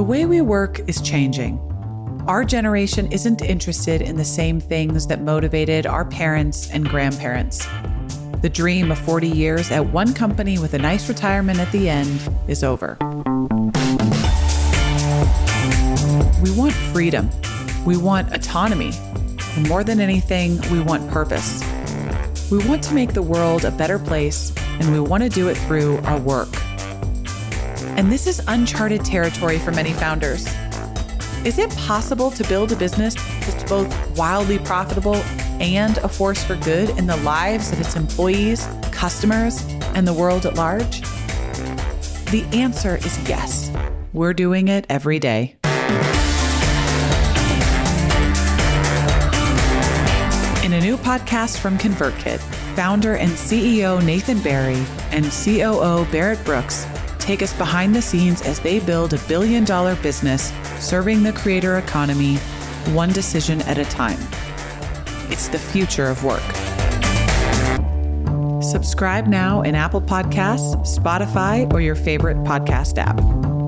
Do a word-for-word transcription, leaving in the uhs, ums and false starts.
The way we work is changing. Our generation isn't interested in the same things that motivated our parents and grandparents. The dream of forty years at one company with a nice retirement at the end is over. We want freedom. We want autonomy. And more than anything, we want purpose. We want to make the world a better place, and we want to do it through our work. And this is uncharted territory for many founders. Is it possible to build a business that's both wildly profitable and a force for good in the lives of its employees, customers, and the world at large? The answer is yes. We're doing it every day. In a new podcast from ConvertKit, founder and C E O Nathan Barry and C O O Barrett Brooks take us behind the scenes as they build a billion-dollar business serving the creator economy, one decision at a time. It's the future of work. Subscribe now in Apple Podcasts, Spotify, or your favorite podcast app.